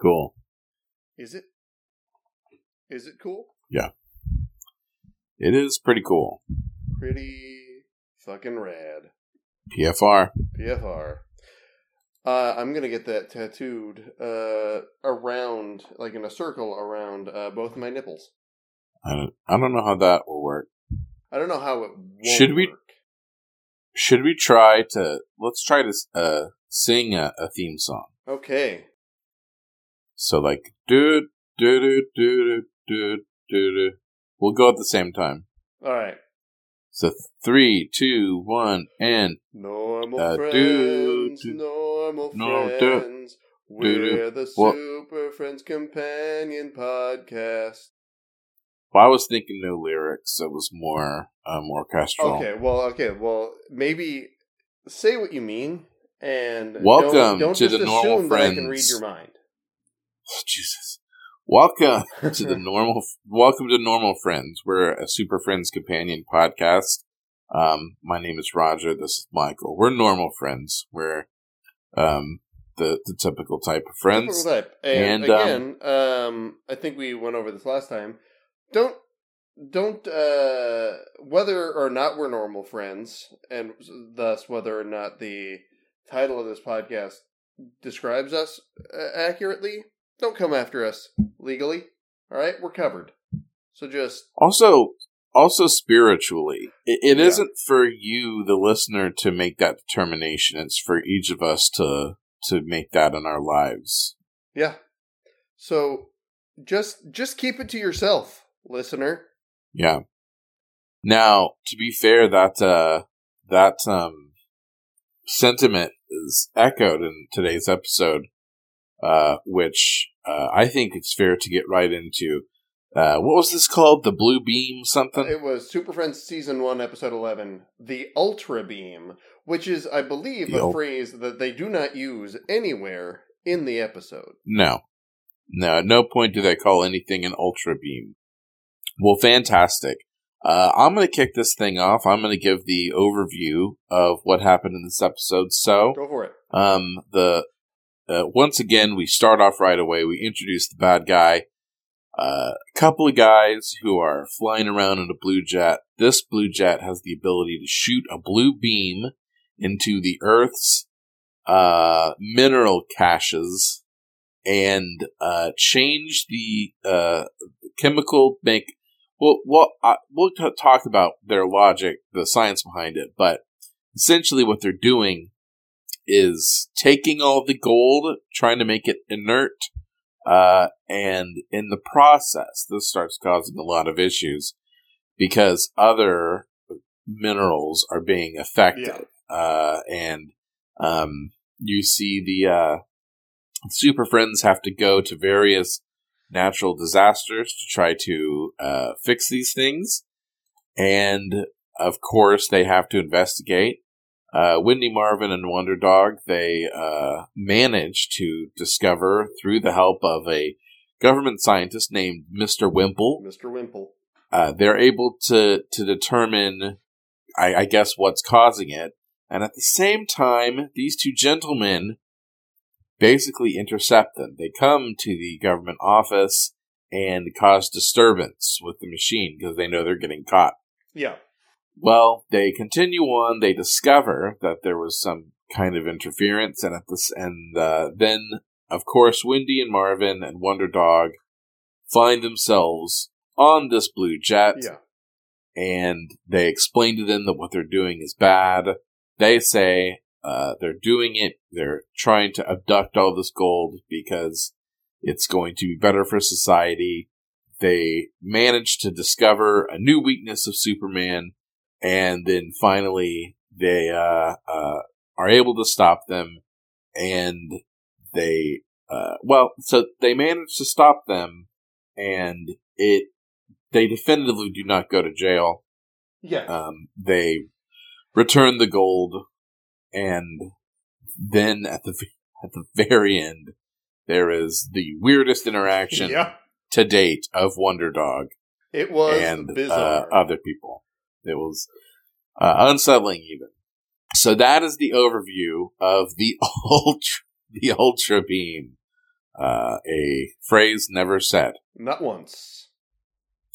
Cool. Is it? Is it cool? Yeah. It is pretty cool. Pretty fucking rad. PFR. PFR. I'm going to get that tattooed around, like in a circle around both my nipples. I don't know how that will work. I don't know how it won't work. Should we try to... Let's try to sing a theme song. Okay. So like... do do do do do do do. We'll go at the same time. All right. So 3, 2, 1, and... Normal friends, normal friends. We're the Super Friends Companion Podcast. Well, I was thinking no lyrics. It was more orchestral. Okay, well, maybe say what you mean, and welcome don't to just the normal friends. I can read your mind. Oh, Jesus, welcome to the normal. Welcome to Normal Friends. We're a Super Friends Companion Podcast. My name is Roger. This is Michael. We're normal friends. We're the typical type of friends. Typical type. And again, I think we went over this last time. Don't, whether or not we're normal friends, and thus whether or not the title of this podcast describes us accurately, don't come after us legally, all right? We're covered. So just... Also spiritually, it isn't for you, the listener, to make that determination. It's for each of us to make that in our lives. Yeah. So just keep it to yourself. Listener. Yeah. Now, to be fair, that sentiment is echoed in today's episode, which I think it's fair to get right into. What was this called? The Blue Beam something? It was Super Friends Season 1, Episode 11, The Ultra Beam, which is, I believe, a phrase that they do not use anywhere in the episode. No. No, at no point do they call anything an Ultra Beam. Well, fantastic. I'm going to kick this thing off. I'm going to give the overview of what happened in this episode. So, go for it. Once again, we start off right away. We introduce the bad guy. A couple of guys who are flying around in a blue jet. This blue jet has the ability to shoot a blue beam into the Earth's mineral caches and change the chemical bank. Well, we'll talk about their logic, the science behind it, but essentially what they're doing is taking all the gold, trying to make it inert, and in the process, this starts causing a lot of issues because other minerals are being affected. Yeah. And you see the Super Friends have to go to various natural disasters to try to fix these things. And, of course, they have to investigate. Wendy, Marvin, and Wonder Dog, they manage to discover, through the help of a government scientist named Mr. Wimple. Mr. Wimple. They're able to determine, I guess, what's causing it. And at the same time, these two gentlemen basically intercept them. They come to the government office and cause disturbance with the machine because they know they're getting caught. Yeah. Well, they continue on. They discover that there was some kind of interference, and then, of course, Wendy and Marvin and Wonder Dog find themselves on this blue jet. Yeah. And they explain to them that what they're doing is bad. They say... they're doing it. They're trying to abduct all this gold because it's going to be better for society. They manage to discover a new weakness of Superman, and then finally they are able to stop them. And they so they manage to stop them, and they definitively do not go to jail. Yeah, they return the gold. And then at the very end, there is the weirdest interaction to date of Wonder Dog. It was bizarre. Other people. It was unsettling even. So that is the overview of the Ultra Beam. a phrase never said. Not once.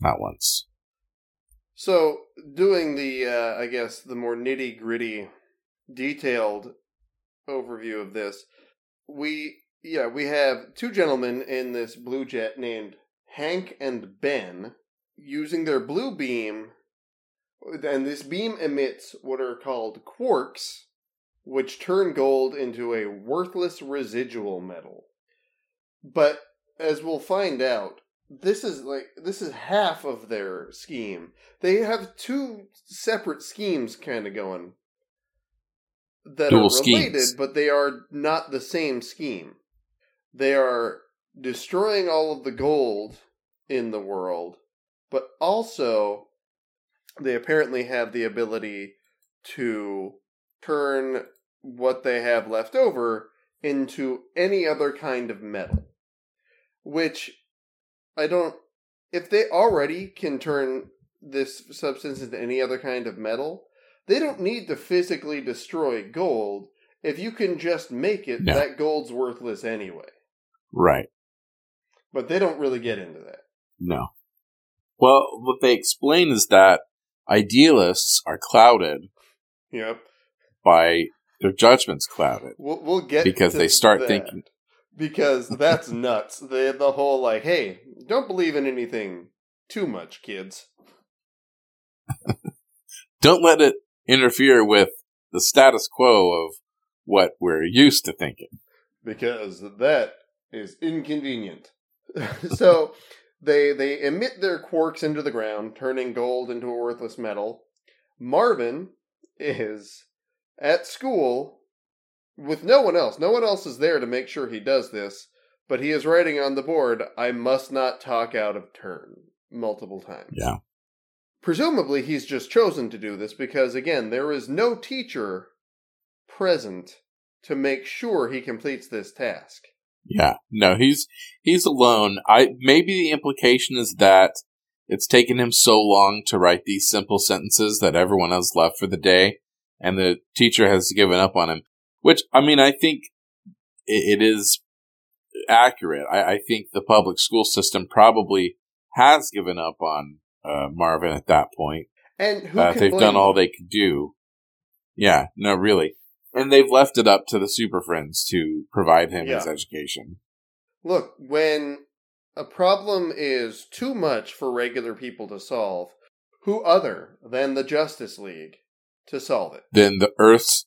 Not once. So, doing the, I guess, the more nitty-gritty, detailed overview of this, we have two gentlemen in this blue jet named Hank and Ben using their blue beam, and this beam emits what are called quarks, which turn gold into a worthless residual metal. But, as we'll find out, this is half of their scheme. They have two separate schemes kind of going that Dual are related, schemes. But they are not the same scheme. They are destroying all of the gold in the world, but also they apparently have the ability to turn what they have left over into any other kind of metal, which if they already can turn this substance into any other kind of metal, they don't need to physically destroy gold. If you can just make it, that gold's worthless anyway. Right. But they don't really get into that. No. Well, what they explain is that idealists are clouded. Yep. By their judgment's clouded. We'll get because to they start that. Thinking. Because that's nuts. The whole hey, don't believe in anything too much, kids. Don't let it interfere with the status quo of what we're used to thinking. Because that is inconvenient. So they emit their quarks into the ground, turning gold into a worthless metal. Marvin is at school with no one else. No one else is there to make sure he does this, but he is writing on the board, "I must not talk out of turn," multiple times. Yeah. Presumably, he's just chosen to do this because, again, there is no teacher present to make sure he completes this task. Yeah. No, he's alone. Maybe the implication is that it's taken him so long to write these simple sentences that everyone has left for the day, and the teacher has given up on him. Which, I mean, I think it is accurate. I think the public school system probably has given up on Marvin at that point. And who can they've done all they could do. Yeah, no, really. And they've left it up to the Super Friends to provide him his education. Look, when a problem is too much for regular people to solve, who other than the Justice League to solve it? Then Earth's,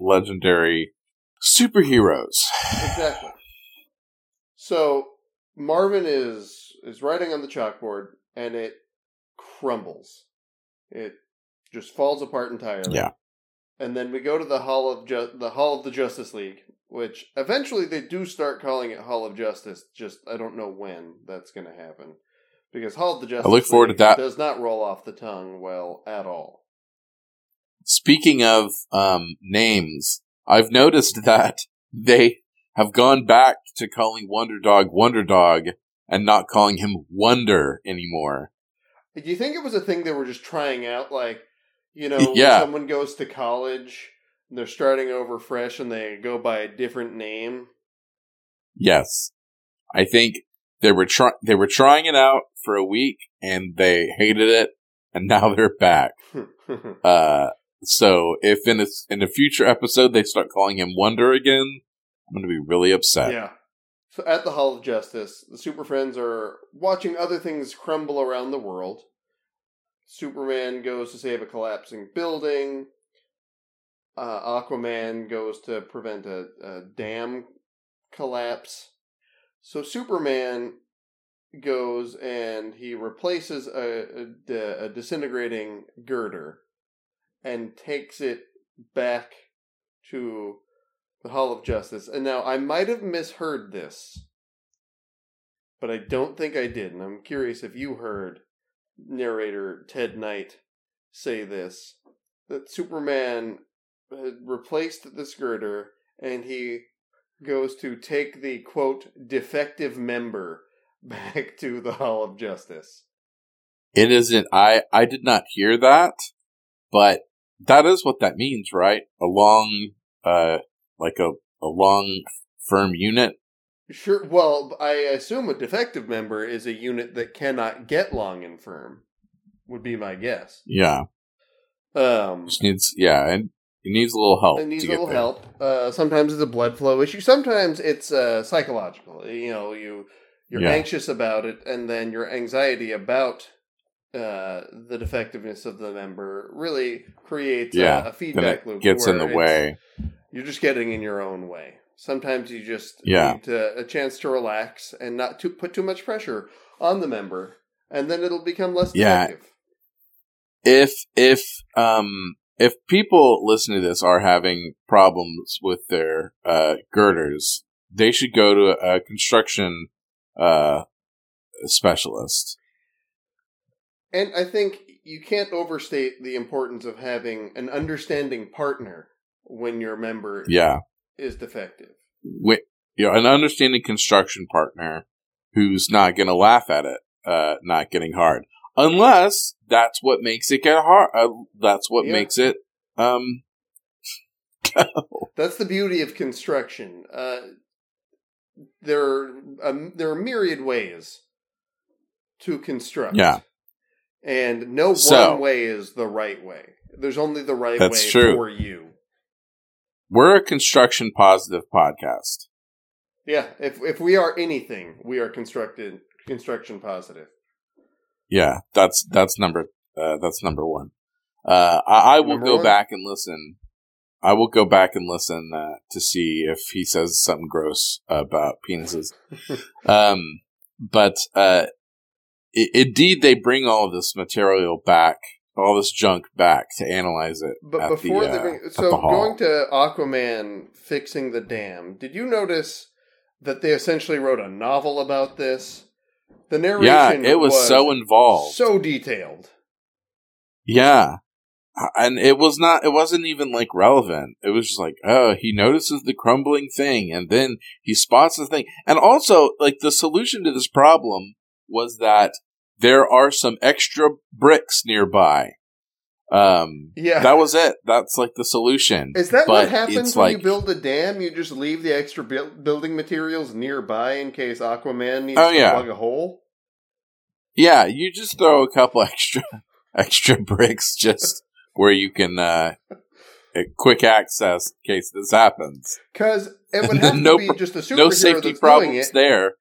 legendary superheroes. Exactly. So, Marvin is writing on the chalkboard, and it crumbles. It just falls apart entirely. Yeah. And then we go to the Hall of the Justice League, which eventually they do start calling it Hall of Justice, just I don't know when that's going to happen. Because Hall of the Justice League does not roll off the tongue well at all. Speaking of names, I've noticed that they have gone back to calling Wonder Dog and not calling him Wonder anymore. Do you think it was a thing they were just trying out? When someone goes to college and they're starting over fresh and they go by a different name? Yes. I think they were trying it out for a week and they hated it and now they're back. So if in a future episode they start calling him Wonder again, I'm going to be really upset. Yeah. So at the Hall of Justice, the Super Friends are watching other things crumble around the world. Superman goes to save a collapsing building. Aquaman goes to prevent a dam collapse. So Superman goes and he replaces a disintegrating girder and takes it back to the Hall of Justice. And now, I might have misheard this, but I don't think I did. And I'm curious if you heard narrator Ted Knight say this, that Superman had replaced this girder and he goes to take the, quote, defective member back to the Hall of Justice. It isn't. I did not hear that, but that is what that means, right? A long, like a long firm unit? Sure. Well, I assume a defective member is a unit that cannot get long and firm, would be my guess. Yeah. Just needs, yeah, and it needs a little help. It needs a little help. Sometimes it's a blood flow issue. Sometimes it's psychological. You know, you're anxious about it, and then your anxiety about the defectiveness of the member really creates a feedback loop. Gets in the way. You're just getting in your own way. Sometimes you just need a chance to relax and not to put too much pressure on the member, and then it'll become less defective. If people listening to this are having problems with their girders, they should go to a construction specialist. And I think you can't overstate the importance of having an understanding partner when your member is defective. An understanding construction partner who's not going to laugh at it, not getting hard. Unless that's what makes it get hard. That's what makes it go. That's the beauty of construction. There are myriad ways to construct. Yeah. And one way is the right way. There's only the right way for you. We're a construction positive podcast. Yeah. If we are anything, we are construction positive. Yeah, that's number one. I will go back and listen. I will go back and listen to see if he says something gross about penises. Indeed, they bring all this material back, all this junk back to analyze it. But before going to Aquaman fixing the dam, did you notice that they essentially wrote a novel about this? The narration it was so involved, so detailed. Yeah, and it wasn't even like relevant. It was just like, oh, he notices the crumbling thing, and then he spots the thing. And also, like, the solution to this problem was that there are some extra bricks nearby. That was it. That's like the solution. Is that what happens when you build a dam? You just leave the extra building materials nearby in case Aquaman needs to plug a hole? Yeah, you just throw a couple extra bricks just where you can quick access in case this happens. Because it would have to be just a superhero no safety that's problems there.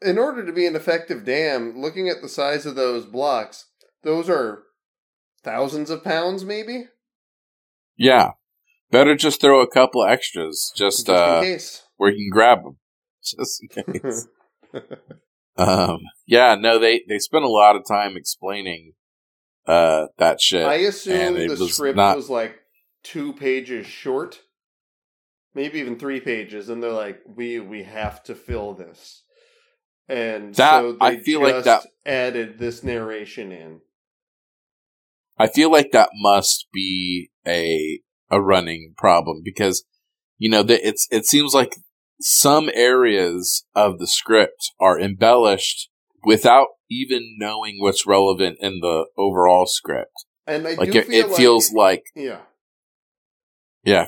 In order to be an effective dam, looking at the size of those blocks, those are thousands of pounds, maybe? Yeah. Better just throw a couple extras, just in case. Where you can grab them. Just in case. They spent a lot of time explaining that shit. I assume the script was like 2 pages short, maybe even 3 pages, and they're like, we have to fill this. And I feel like added this narration in. I feel like that must be a running problem because, you know, it seems like some areas of the script are embellished without even knowing what's relevant in the overall script. And it feels like they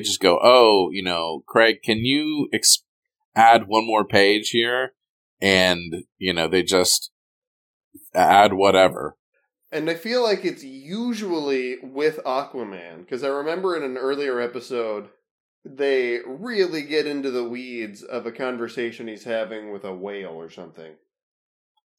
just go, oh, you know, Craig, can you add one more page here? And, you know, they just add whatever. And I feel like it's usually with Aquaman, because I remember in an earlier episode, they really get into the weeds of a conversation he's having with a whale or something.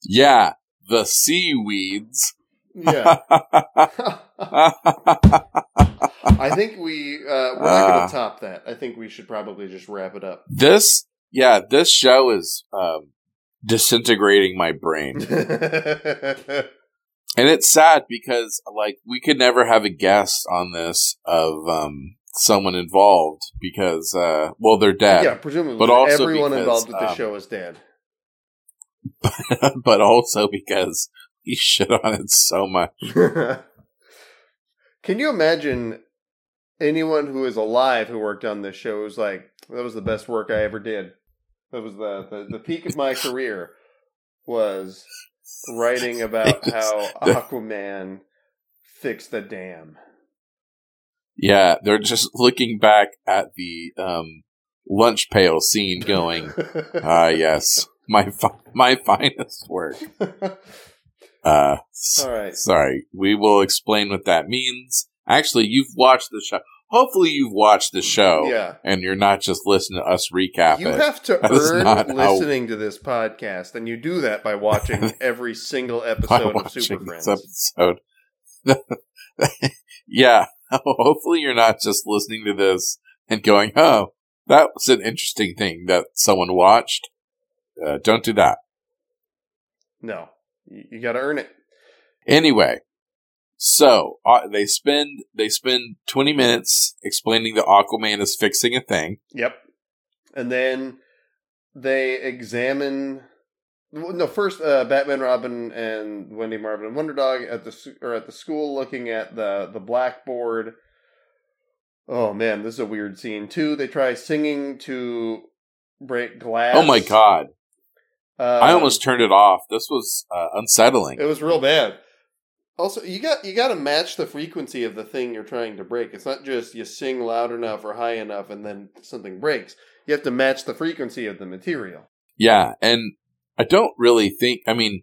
Yeah, the seaweeds. Yeah. I think we're not going to top that. I think we should probably just wrap it up. This show is disintegrating my brain. And it's sad because, like, we could never have a guest on this of someone involved because, they're dead. Yeah, presumably. But also everyone involved with the show is dead. But also because we shit on it so much. Can you imagine anyone who is alive who worked on this show who's like, that was the best work I ever did. That was the peak of my career was writing about how Aquaman fixed the dam. Yeah, they're just looking back at the lunch pail scene going. Yes, my finest work. All right. Sorry, we will explain what that means. Actually, you've watched the show. Hopefully you've watched the show, and you're not just listening to us recap it. You have to earn listening to this podcast, and you do that by watching every single episode of Super Friends. Yeah, hopefully you're not just listening to this and going, oh, that was an interesting thing that someone watched. Don't do that. No, you got to earn it. Anyway. So they spend 20 minutes explaining that Aquaman is fixing a thing. Yep. And then they examine. No, first Batman, Robin, and Wendy, Marvin, and Wonder Dog at the school, looking at the blackboard. Oh man, this is a weird scene too. They try singing to break glass. Oh my god! I almost turned it off. This was unsettling. It was real bad. Also, you got to match the frequency of the thing you're trying to break. It's not just you sing loud enough or high enough and then something breaks. You have to match the frequency of the material. Yeah, and I don't really think. I mean,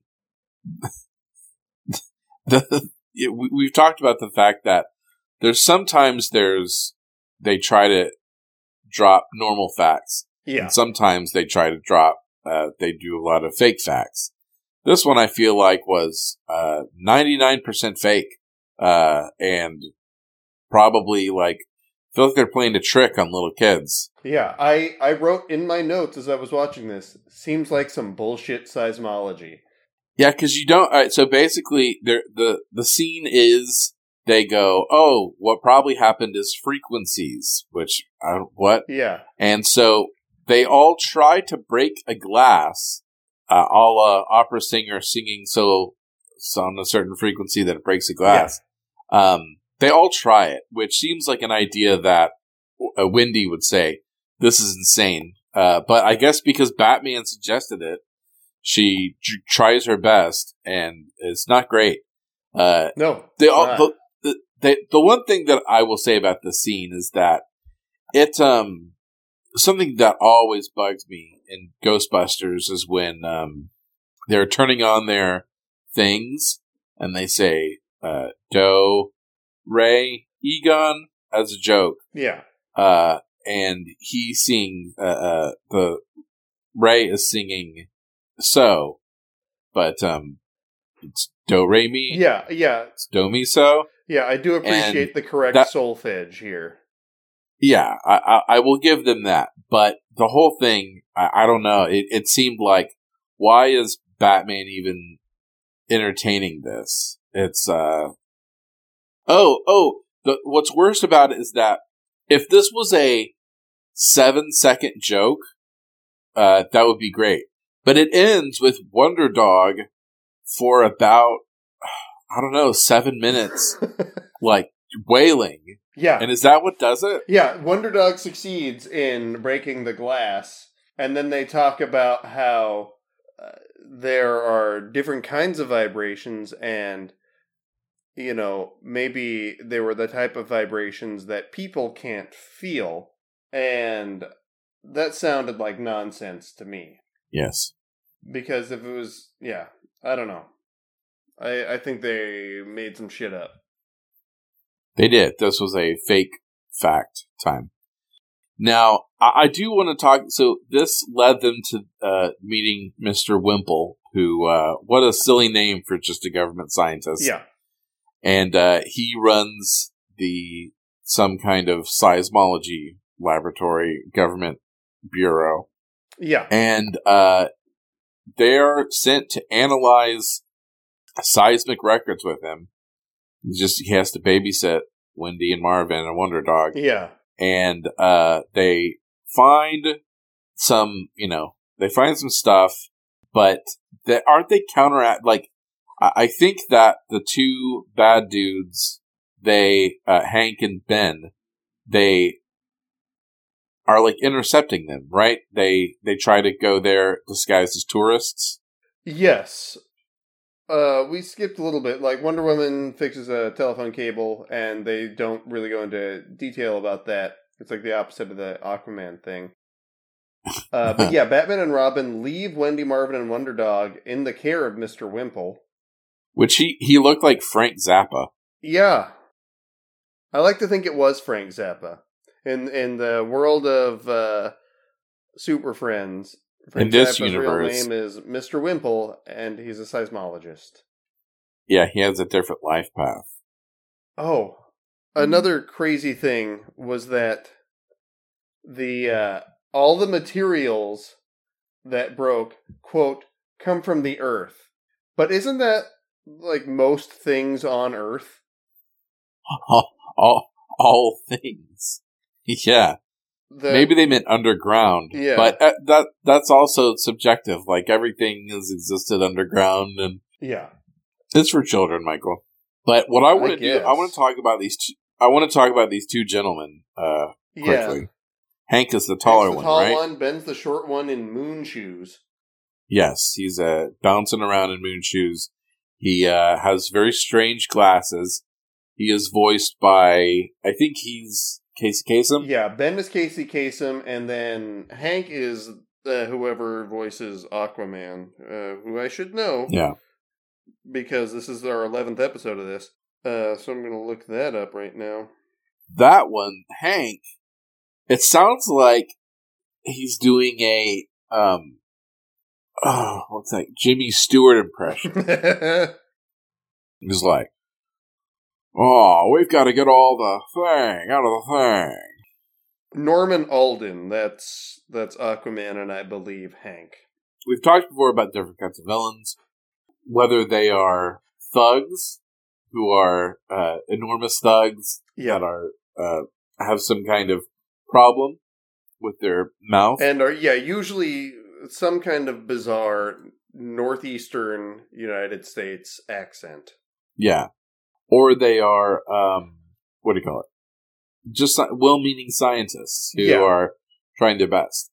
we've talked about the fact that sometimes they try to drop normal facts. Yeah. And sometimes they try to drop. They do a lot of fake facts. This one I feel like was 99% fake, and probably feel like they're playing a trick on little kids. Yeah, I wrote in my notes as I was watching this. Seems like some bullshit seismology. Yeah, because you don't. So basically, the scene is they go, "Oh, what probably happened is frequencies," which what? Yeah, and so they all try to break a glass. A la opera singer singing so on a certain frequency that it breaks a glass. Yeah. They all try it, which seems like an idea that Wendy would say, this is insane. But I guess because Batman suggested it, she tries her best, and it's not great. No. The one thing that I will say about this scene is that it's something that always bugs me in Ghostbusters is when they're turning on their things and they say Do, Ray, Egon as a joke. Yeah. And he sings, the Ray is singing so, but it's Do, Re, Mi. Yeah, yeah. It's Do, Mi, so. Yeah, I do appreciate the correct solfege here. Yeah, I will give them that, but the whole thing, I don't know. It seemed like, why is Batman even entertaining this? It's what's worse about it is that if this was a 7-second joke, that would be great. But it ends with Wonder Dog for about 7 minutes, wailing. Yeah. And is that what does it? Yeah. Wonder Dog succeeds in breaking the glass. And then they talk about how there are different kinds of vibrations. And, maybe they were the type of vibrations that people can't feel. And that sounded like nonsense to me. Yes. Because if it was, I don't know. I think they made some shit up. They did. This was a fake fact time. Now, I do want to talk. So this led them to meeting Mr. Wimple, who, what a silly name for just a government scientist. Yeah. And he runs some kind of seismology laboratory government bureau. Yeah. And they're sent to analyze seismic records with him. He has to babysit Wendy and Marvin and Wonder Dog. Yeah. And they find some, they find some stuff, but aren't they counteract? I think that the two bad dudes, they, Hank and Ben, they are intercepting them, right? They try to go there disguised as tourists. Yes. We skipped a little bit. Wonder Woman fixes a telephone cable, and they don't really go into detail about that. It's the opposite of the Aquaman thing. But yeah, Batman and Robin leave Wendy, Marvin, and Wonder Dog in the care of Mr. Wimple. Which he looked like Frank Zappa. Yeah. I like to think it was Frank Zappa. In the world of Super Friends, Frank Zappa's universe, real name is Mr. Wimple, and he's a seismologist. Yeah, he has a different life path. Oh, another crazy thing was that the all the materials that broke, quote, come from the Earth. But isn't that like most things on Earth? All things. Yeah. Maybe they meant underground. Yeah. But that's also subjective. Like, everything has existed underground. And yeah. It's for children, Michael. But what I want to do, I want to talk about these two gentlemen quickly. Yeah. Hank is the taller one, right? Tall one. Ben's the short one in moon shoes. Yes, he's bouncing around in moon shoes. He has very strange glasses. He is voiced by, I think he's Casey Kasem? Yeah, Ben is Casey Kasem, and then Hank is whoever voices Aquaman, who I should know. Yeah. Because this is our 11th episode of this. So I'm going to look that up right now. That one, Hank, it sounds like he's doing a, what's that? Jimmy Stewart impression. He's like, oh, we've got to get all the thing out of the thing. Norman Alden, that's Aquaman, and I believe Hank. We've talked before about different kinds of villains, whether they are thugs, who are enormous thugs that are have some kind of problem with their mouth, and are usually some kind of bizarre northeastern United States accent. Yeah. Or they are, what do you call it? Just well-meaning scientists who are trying their best.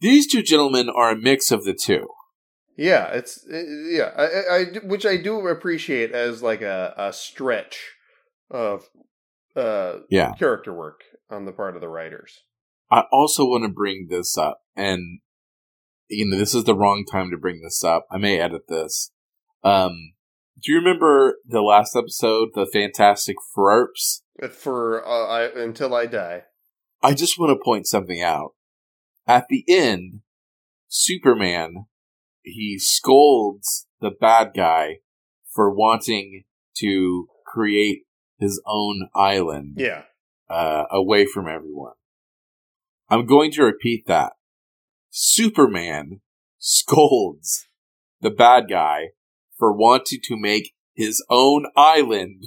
These two gentlemen are a mix of the two. Yeah, which I do appreciate as like a stretch of character work on the part of the writers. I also want to bring this up, and this is the wrong time to bring this up. I may edit this. Do you remember the last episode, the Fantastic Furps? Until I die. I just want to point something out. At the end, Superman, he scolds the bad guy for wanting to create his own island away from everyone. I'm going to repeat that. Superman scolds the bad guy for wanting to make his own island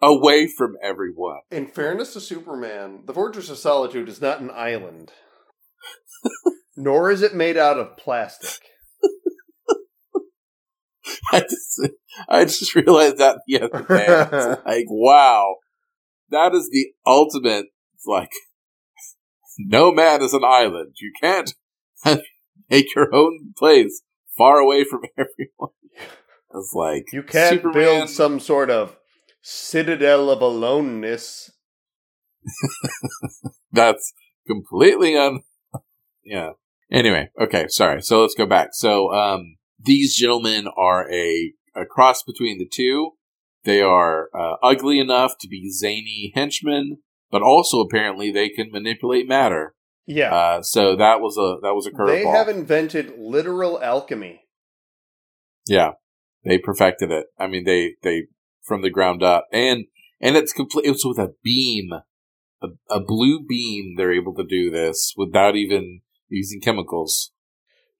away from everyone. In fairness to Superman, the Fortress of Solitude is not an island. Nor is it made out of plastic. I just realized that the other day. I was like, wow. That is the ultimate. It's like, no man is an island. You can't make your own place far away from everyone. It's like, you can't build some sort of citadel of aloneness. That's completely yeah. Anyway, okay, sorry. So let's go back. So these gentlemen are a cross between the two. They are ugly enough to be zany henchmen, but also apparently they can manipulate matter. Yeah. So that was a curveball. They have invented literal alchemy. Yeah. They perfected it. I mean, they from the ground up, and it's complete. It was with a beam, a blue beam. They're able to do this without even using chemicals.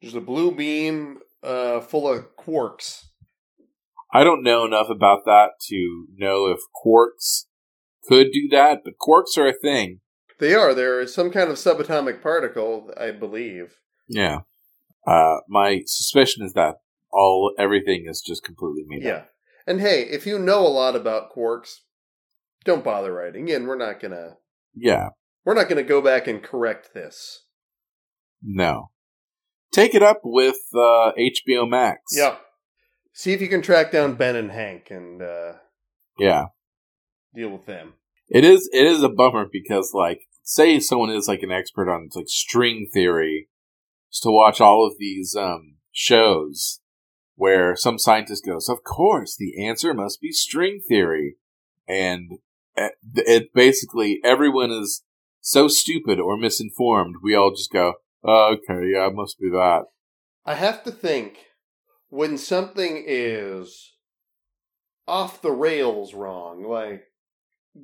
There's a blue beam full of quarks. I don't know enough about that to know if quarks could do that, but quarks are a thing. They are. They're some kind of subatomic particle, I believe. Yeah. My suspicion is that everything is just completely made up. And hey, if you know a lot about quarks, don't bother writing in. We're not gonna go back and correct this. No, take it up with HBO Max. Yeah, see if you can track down Ben and Hank and deal with them. It is a bummer because, like, say someone is like an expert on like string theory is to watch all of these shows where some scientist goes, of course, the answer must be string theory. And it basically, everyone is so stupid or misinformed, we all just go, oh, okay, yeah, it must be that. I have to think, when something is off the rails wrong, like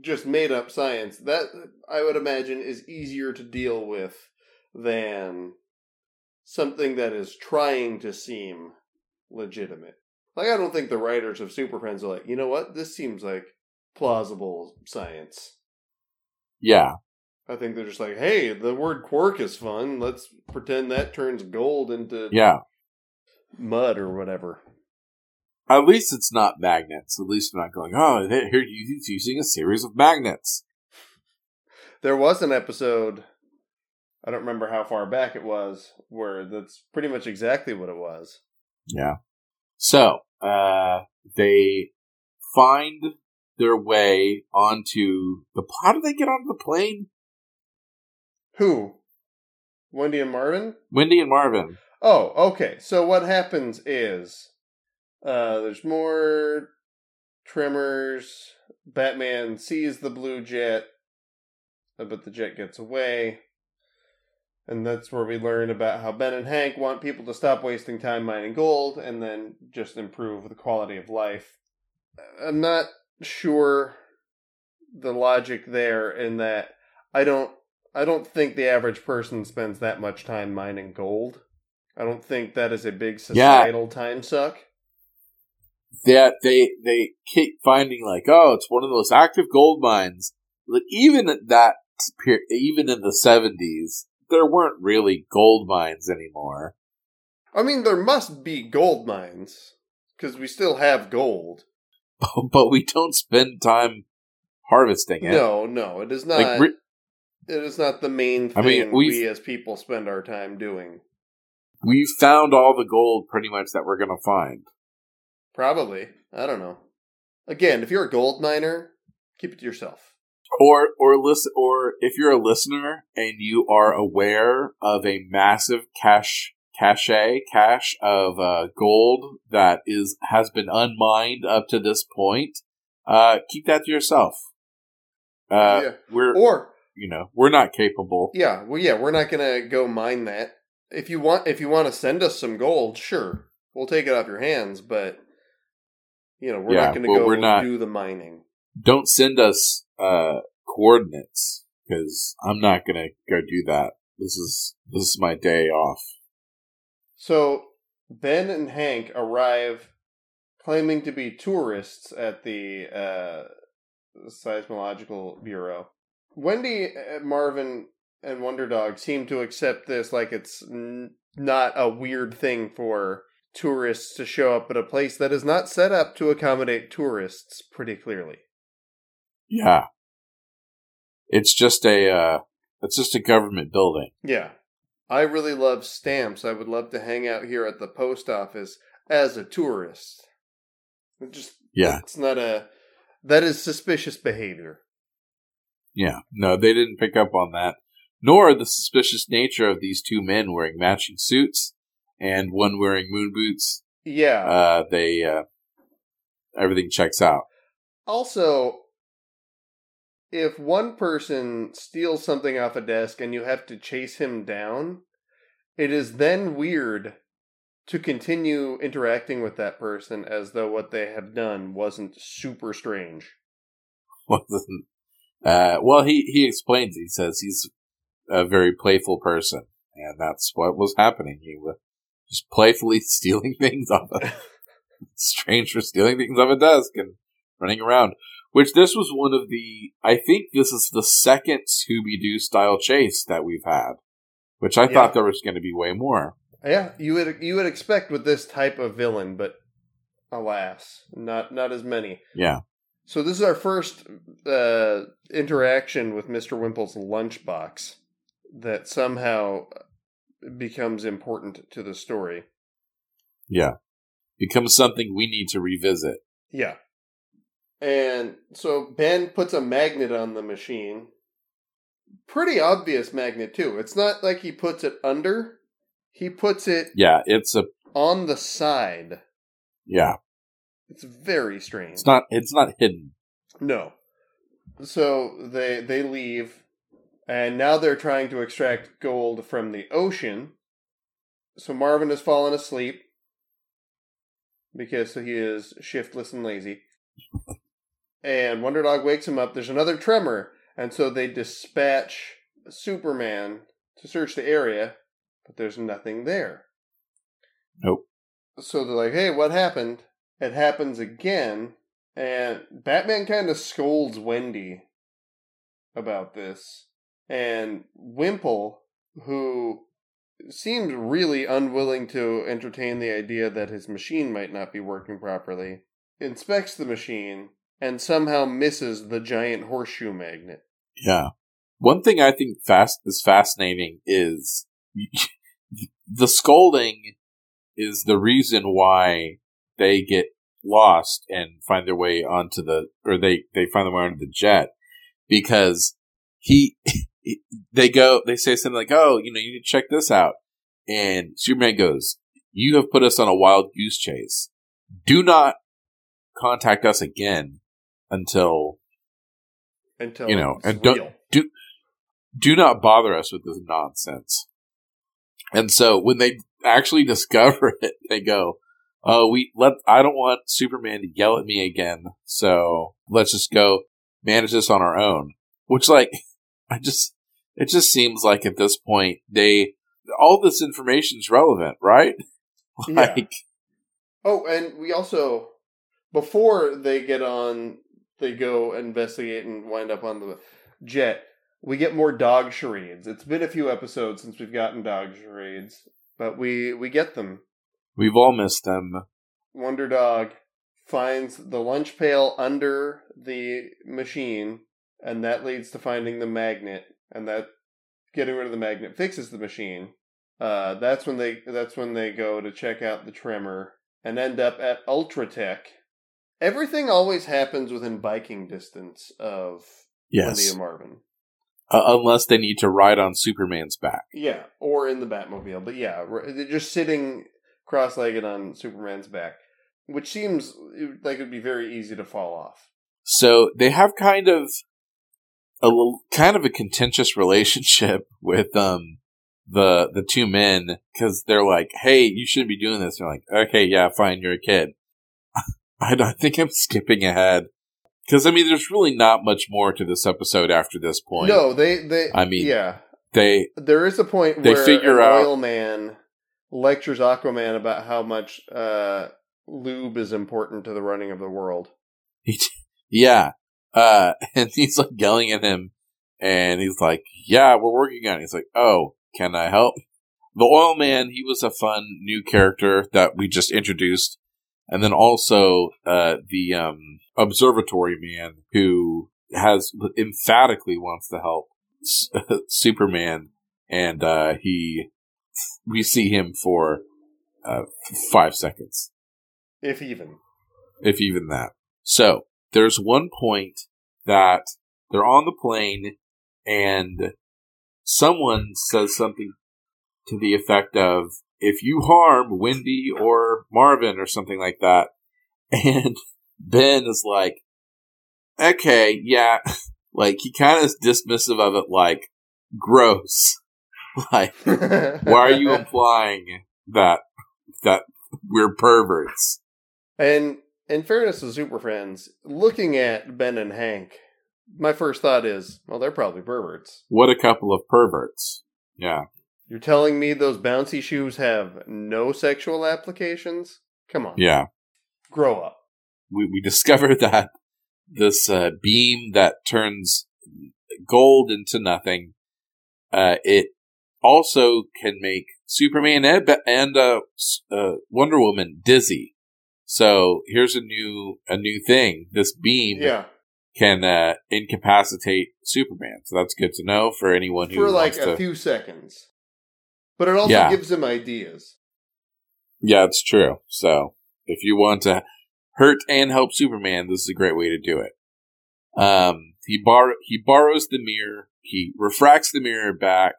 just made up science, that I would imagine is easier to deal with than something that is trying to seem legitimate. Like, I don't think the writers of Super Friends are like, you know what, this seems like plausible science. Yeah. I think they're just like, hey, the word quark is fun. Let's pretend that turns gold into mud or whatever. At least it's not magnets. At least we're not going, oh, here he's using a series of magnets. There was an episode, I don't remember how far back it was, where that's pretty much exactly what it was. Yeah. So, they find their way onto the... How do they get onto the plane? Who? Wendy and Marvin? Wendy and Marvin. Oh, okay. So what happens is, there's more tremors. Batman sees the blue jet, but the jet gets away. And that's where we learn about how Ben and Hank want people to stop wasting time mining gold and then just improve the quality of life. I'm not sure the logic there, in that I don't think the average person spends that much time mining gold. I don't think that is a big societal time suck. That they keep finding, like, oh, it's one of those active gold mines. Like, even at that period, even in the 70s, there weren't really gold mines anymore. I mean, there must be gold mines, because we still have gold. But we don't spend time harvesting it. No, it is not. Like, it is not the main thing we as people spend our time doing. We found all the gold, pretty much, that we're going to find. Probably. I don't know. Again, if you're a gold miner, keep it to yourself. Or if you're a listener and you are aware of a massive cache of gold that has been unmined up to this point, keep that to yourself. Yeah. We're not capable. Yeah, well, yeah, we're not gonna go mine that. If you want to send us some gold, sure, we'll take it off your hands. But we're not gonna do the mining. Don't send us coordinates, because I'm not gonna go do that. This is my day off. So, Ben and Hank arrive claiming to be tourists at the Seismological Bureau. Wendy, Marvin, and Wonder Dog seem to accept this like it's not a weird thing for tourists to show up at a place that is not set up to accommodate tourists, pretty clearly. Yeah. It's just a government building. Yeah. I really love stamps. I would love to hang out here at the post office as a tourist. It's not that is suspicious behavior. Yeah, no, they didn't pick up on that, nor the suspicious nature of these two men wearing matching suits and one wearing moon boots. Yeah. Everything checks out. Also, if one person steals something off a desk and you have to chase him down, it is then weird to continue interacting with that person as though what they have done wasn't super strange. Wasn't. Well, he explains. He says he's a very playful person, and that's what was happening. He was just playfully stealing things off a stranger, stealing things off a desk and running around. Which this was one of the... I think this is the second Scooby-Doo style chase that we've had. Which I thought there was going to be way more. Yeah, you would expect with this type of villain, but alas, not as many. Yeah. So this is our first interaction with Mr. Wimple's lunchbox that somehow becomes important to the story. Yeah. Becomes something we need to revisit. Yeah. And so Ben puts a magnet on the machine. Pretty obvious magnet, too. It's not like he puts it under. He puts it on the side. Yeah. It's very strange. It's not hidden. No. So they leave, and now they're trying to extract gold from the ocean. So Marvin has fallen asleep because he is shiftless and lazy. And Wonder Dog wakes him up. There's another tremor, and so they dispatch Superman to search the area, but there's nothing there. Nope. So they're like, hey, what happened? It happens again, and Batman kind of scolds Wendy about this. And Wimple, who seemed really unwilling to entertain the idea that his machine might not be working properly, inspects the machine and somehow misses the giant horseshoe magnet. Yeah. One thing I think is fascinating is the scolding is the reason why they get lost and find their way onto they find their way onto the jet, because they say something like, oh, you need to check this out. And Superman goes, you have put us on a wild goose chase. Do not contact us again until and do not bother us with this nonsense. And so when they actually discover it, they go, oh, I don't want Superman to yell at me again, so let's just go manage this on our own. Which, it just seems like at this point, all this information's relevant, right? Yeah. Oh, and we also, before they get on, they go investigate and wind up on the jet, we get more dog charades. It's been a few episodes since we've gotten dog charades, but we get them. We've all missed them. Wonder Dog finds the lunch pail under the machine, and that leads to finding the magnet, and that getting rid of the magnet fixes the machine. That's when they go to check out the tremor and end up at Ultratech. Everything always happens within biking distance of Wendy and Marvin. Unless they need to ride on Superman's back. Yeah, or in the Batmobile. But yeah, they're just sitting cross-legged on Superman's back, which seems like it would be very easy to fall off. So they have kind of a contentious relationship with the two men, because they're like, hey, you shouldn't be doing this. And they're like, okay, yeah, fine, you're a kid. I think I'm skipping ahead, because, there's really not much more to this episode after this point. No, there is a point where figure an oil man lectures Aquaman about how much lube is important to the running of the world. Yeah. And he's like yelling at him, and he's like, yeah, we're working on it. He's like, oh, can I help? The oil man, he was a fun new character that we just introduced. And then also the observatory man, who emphatically wants to help Superman, and we see him for 5 seconds. If even that. So, there's one point that they're on the plane, and someone says something to the effect of, if you harm Wendy or Marvin or something like that. And Ben is like, okay, yeah. He kind of is dismissive of it, gross. Why are you implying that we're perverts? And in fairness to Super Friends, looking at Ben and Hank, my first thought is, well, they're probably perverts. What a couple of perverts. Yeah. You're telling me those bouncy shoes have no sexual applications? Come on. Yeah. Grow up. We discovered that this beam that turns gold into nothing, it also can make Superman and Wonder Woman dizzy. So here's a new thing. This beam can incapacitate Superman. So that's good to know for anyone who wants to... For a few seconds. But it also gives him ideas. Yeah, it's true. So if you want to hurt and help Superman, this is a great way to do it. He borrows the mirror. He refracts the mirror back.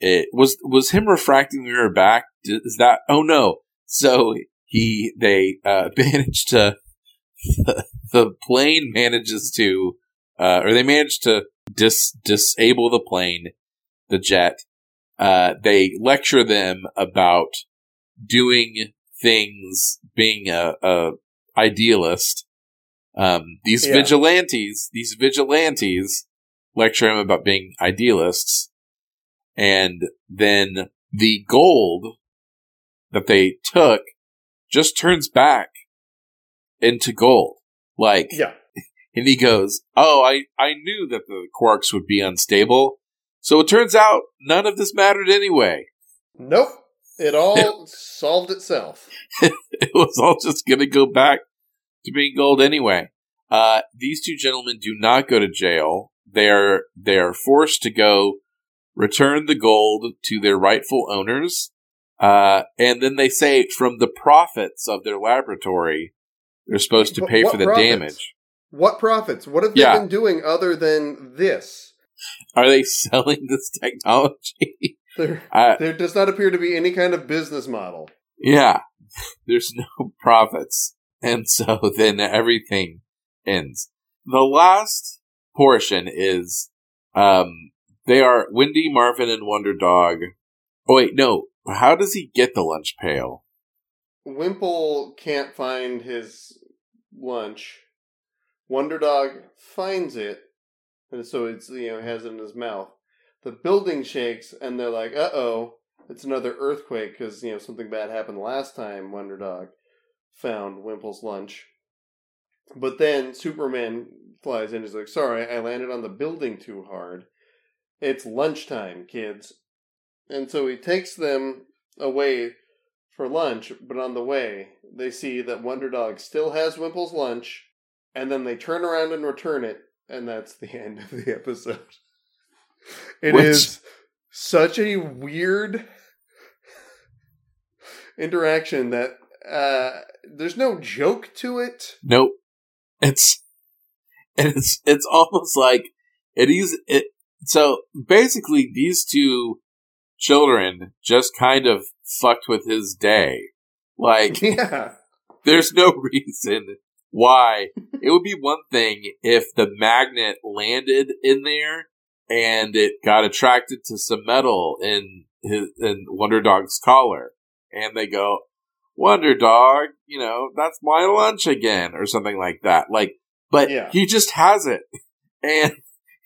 It was him refracting the mirror back. Is that? Oh no! So the plane manages to, or they managed to disable the plane, the jet. They lecture them about doing things, being a idealist. These vigilantes lecture him about being idealists. And then the gold that they took just turns back into gold. Like, yeah. And he goes, oh, I knew that the quarks would be unstable. So it turns out none of this mattered anyway. Nope. It all solved itself. It was all just going to go back to being gold anyway. These two gentlemen do not go to jail. They are forced to go return the gold to their rightful owners. And then they say from the profits of their laboratory, they're supposed to pay for the damage. What profits? What have they been doing other than this? Are they selling this technology? There does not appear to be any kind of business model. Yeah. There's no profits. And so then everything ends. The last portion is, they are Wendy, Marvin, and Wonder Dog. Oh, wait, no. How does he get the lunch pail? Wimple can't find his lunch. Wonder Dog finds it. And so it's, has it in his mouth. The building shakes, and they're like, uh-oh, it's another earthquake, because, something bad happened last time Wonder Dog found Wimple's lunch. But then Superman flies in, he's like, sorry, I landed on the building too hard. It's lunchtime, kids. And so he takes them away for lunch, but on the way, they see that Wonder Dog still has Wimple's lunch, and then they turn around and return it, and that's the end of the episode. It is such a weird interaction that there's no joke to it. Nope. It's almost like it is. It, so basically, these two children just kind of fucked with his day. Like, yeah. There's no reason why. It would be one thing if the magnet landed in there. And it got attracted to some metal in Wonder Dog's collar. And they go, Wonder Dog, that's my lunch again, or something like that. Like, but he just has it. And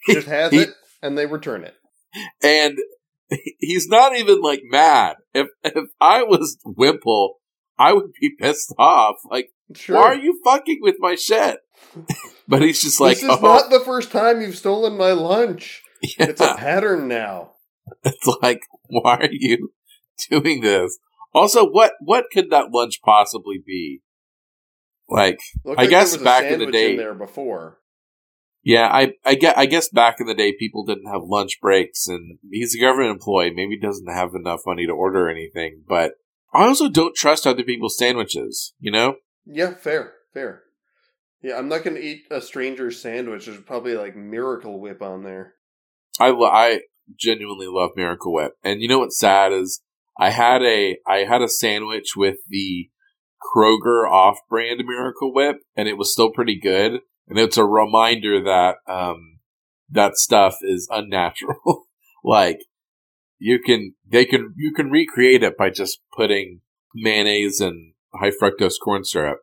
he just has it, and they return it. And he's not even, like, mad. If I was Wimple, I would be pissed off. Like, sure. Why are you fucking with my shit? But he's just like, this is not the first time you've stolen my lunch. Yeah. It's a pattern now. It's like, why are you doing this? Also, what could that lunch possibly be? Like, I guess back in the day, in there before. Yeah, I guess back in the day, people didn't have lunch breaks, and he's a government employee. Maybe he doesn't have enough money to order anything. But I also don't trust other people's sandwiches. Yeah, fair. Yeah, I'm not going to eat a stranger's sandwich. There's probably like Miracle Whip on there. I genuinely love Miracle Whip, and you know what's sad is I had a sandwich with the Kroger off-brand Miracle Whip, and it was still pretty good. And it's a reminder that that stuff is unnatural. Like you can recreate it by just putting mayonnaise and high fructose corn syrup.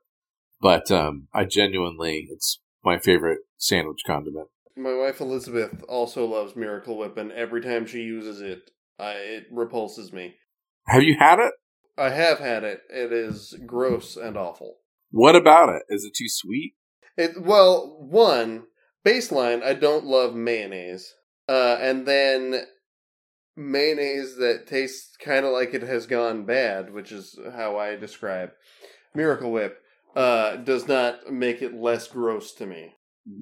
But it's my favorite sandwich condiment. My wife, Elizabeth, also loves Miracle Whip, and every time she uses it, it repulses me. Have you had it? I have had it. It is gross and awful. What about it? Is it too sweet? Well, one, baseline, I don't love mayonnaise. And then mayonnaise that tastes kind of like it has gone bad, which is how I describe Miracle Whip. Does not make it less gross to me.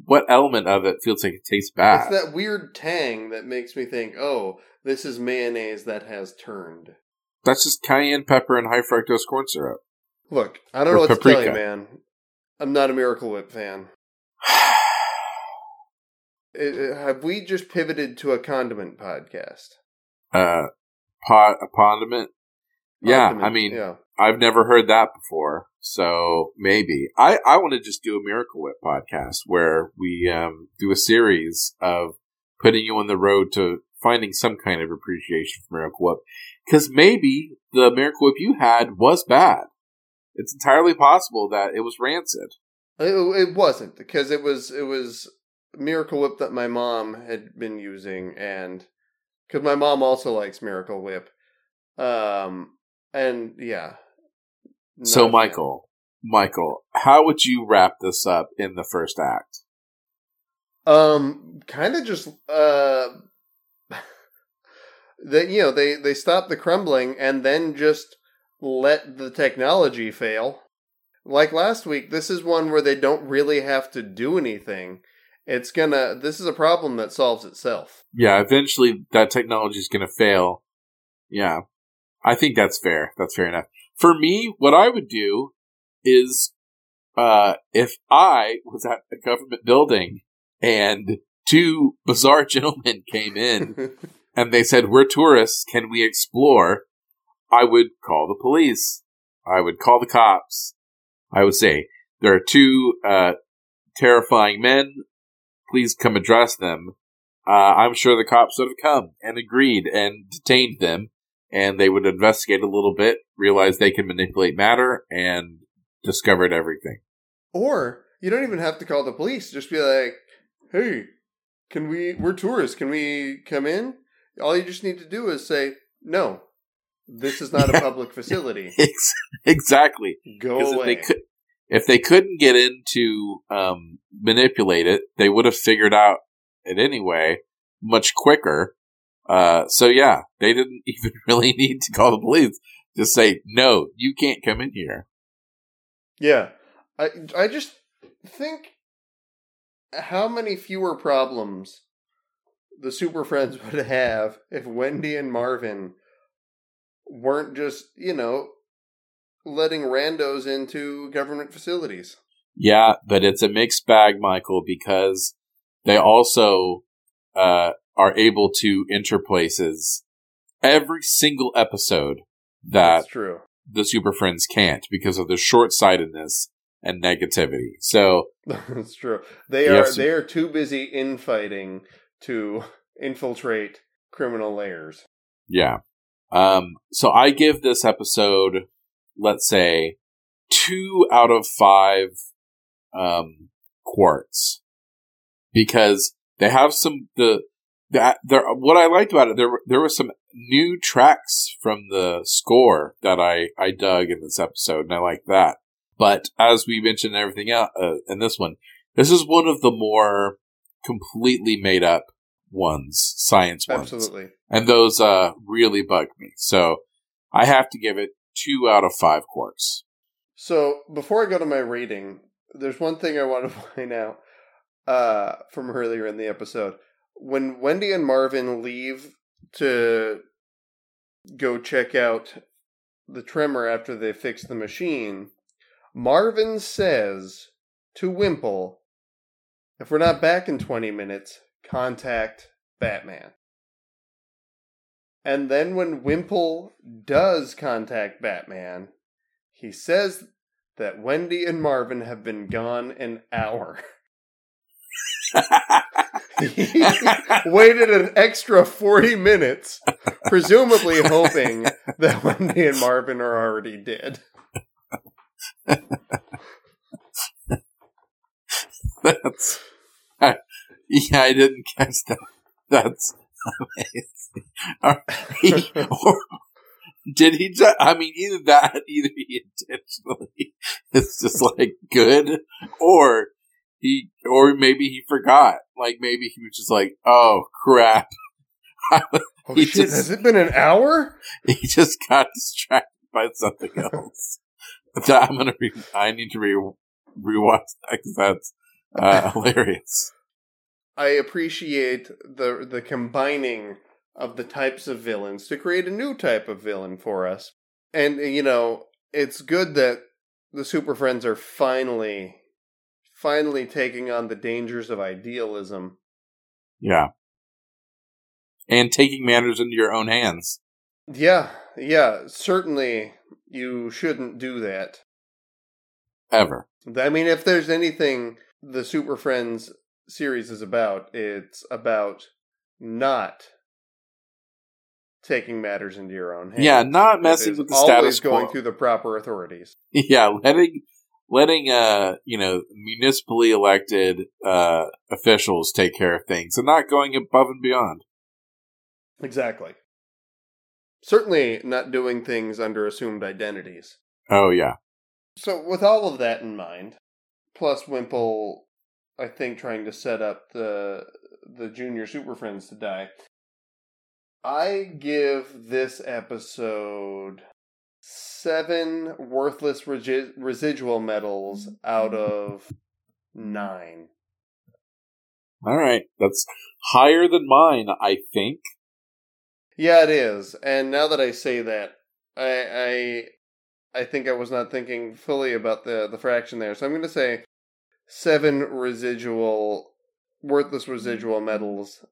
What element of it feels like it tastes bad? It's that weird tang that makes me think, oh, this is mayonnaise that has turned. That's just cayenne pepper and high fructose corn syrup. Look, I don't know what paprika to tell you, man. I'm not a Miracle Whip fan. Have we just pivoted to a condiment podcast? Pondiment? Yeah, I mean, yeah. I've never heard that before, so maybe. I want to just do a Miracle Whip podcast where we do a series of putting you on the road to finding some kind of appreciation for Miracle Whip. Because maybe the Miracle Whip you had was bad. It's entirely possible that it was rancid. It wasn't, because it was Miracle Whip that my mom had been using, and because my mom also likes Miracle Whip. And yeah. So Michael, how would you wrap this up in the first act? Kind of just, that, you know, they stop the crumbling and then just let the technology fail. Like last week, this is one where they don't really have to do anything. This is a problem that solves itself. Yeah, eventually that technology is going to fail. Yeah, I think that's fair. That's fair enough. For me, what I would do is, if I was at a government building and two bizarre gentlemen came in and they said, "We're tourists, can we explore?" I would call the police. I would call the cops. I would say, "There are two terrifying men. Please come address them." I'm sure the cops would have come and agreed and detained them. And they would investigate a little bit, realize they can manipulate matter, and discovered everything. Or you don't even have to call the police. Just be like, "Hey, we're tourists. Can we come in?" All you just need to do is say, "No, this is not a public facility." Exactly. Go away. If they couldn't get in to manipulate it, they would have figured out it anyway much quicker. So yeah, they didn't even really need to call the police. Just say, "No, you can't come in here." Yeah. I just think how many fewer problems the Super Friends would have if Wendy and Marvin weren't just, you know, letting randos into government facilities. Yeah, but it's a mixed bag, Michael, because they also, are able to enter places every single episode that the Super Friends can't because of the short-sightedness and negativity. So that's true. They are too busy infighting to infiltrate criminal layers. Yeah. So I give this episode, let's say, 2 out of 5 quarts, because they have some what I liked about it, there were some new tracks from the score that I dug in this episode, and I liked that. But as we mentioned everything out in this one, this is one of the more completely made up ones, science ones. Absolutely. And those really bugged me. So I have to give it 2 out of 5 quarts. So before I go to my rating, there's one thing I want to point out from earlier in the episode. When Wendy and Marvin leave to go check out the Tremor after they fix the machine, Marvin says to Wimple, "If we're not back in 20 minutes, contact Batman." And then when Wimple does contact Batman, he says that Wendy and Marvin have been gone an hour. He waited an extra 40 minutes, presumably hoping that Wendy and Marvin are already dead. Yeah, I didn't catch that. That's amazing. Did he just, I mean, either he intentionally is just like good, or maybe he forgot. Like, maybe he was just like, "Oh, crap." Has it been an hour? He just got distracted by something else. That I need to rewatch that, because that's hilarious. I appreciate the combining of the types of villains to create a new type of villain for us. And, you know, it's good that the Super Friends are finally taking on the dangers of idealism. Yeah. And taking matters into your own hands. Yeah, certainly you shouldn't do that. Ever. I mean, if there's anything the Super Friends series is about, it's about not taking matters into your own hands. Yeah, not messing with the status quo. Always going through the proper authorities. Yeah, letting municipally elected officials take care of things and not going above and beyond. Exactly. Certainly not doing things under assumed identities. Oh, yeah. So with all of that in mind, plus Wimple, I think, trying to set up the junior Super Friends to die, I give this episode 7 worthless residual medals out of 9. All right. That's higher than mine, I think. Yeah, it is. And now that I say that, I think I was not thinking fully about the fraction there. So I'm going to say 7 worthless residual medals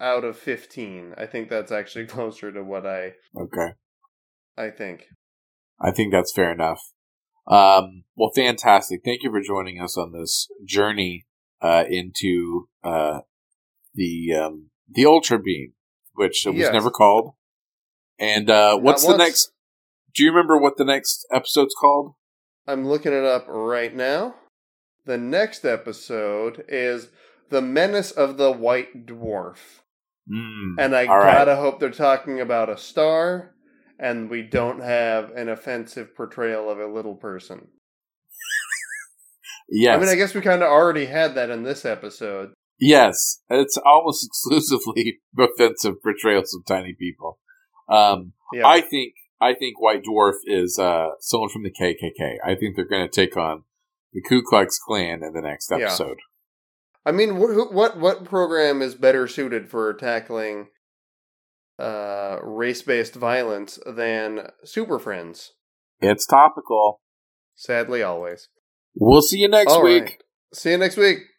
out of 15. I think that's actually closer to what I... Okay. I think that's fair enough. Well, fantastic. Thank you for joining us on this journey into the Ultra Beam, which it was never called. And what's the next... Do you remember what the next episode's called? I'm looking it up right now. The next episode is The Menace of the White Dwarf. And I gotta hope they're talking about a star, and we don't have an offensive portrayal of a little person. Yes. I mean, I guess we kind of already had that in this episode. Yes. It's almost exclusively offensive portrayals of tiny people. I think White Dwarf is someone from the KKK. I think they're going to take on the Ku Klux Klan in the next episode. I mean, what program is better suited for tackling race-based violence than Super Friends? It's topical. Sadly, always. We'll see you next week. Right. See you next week.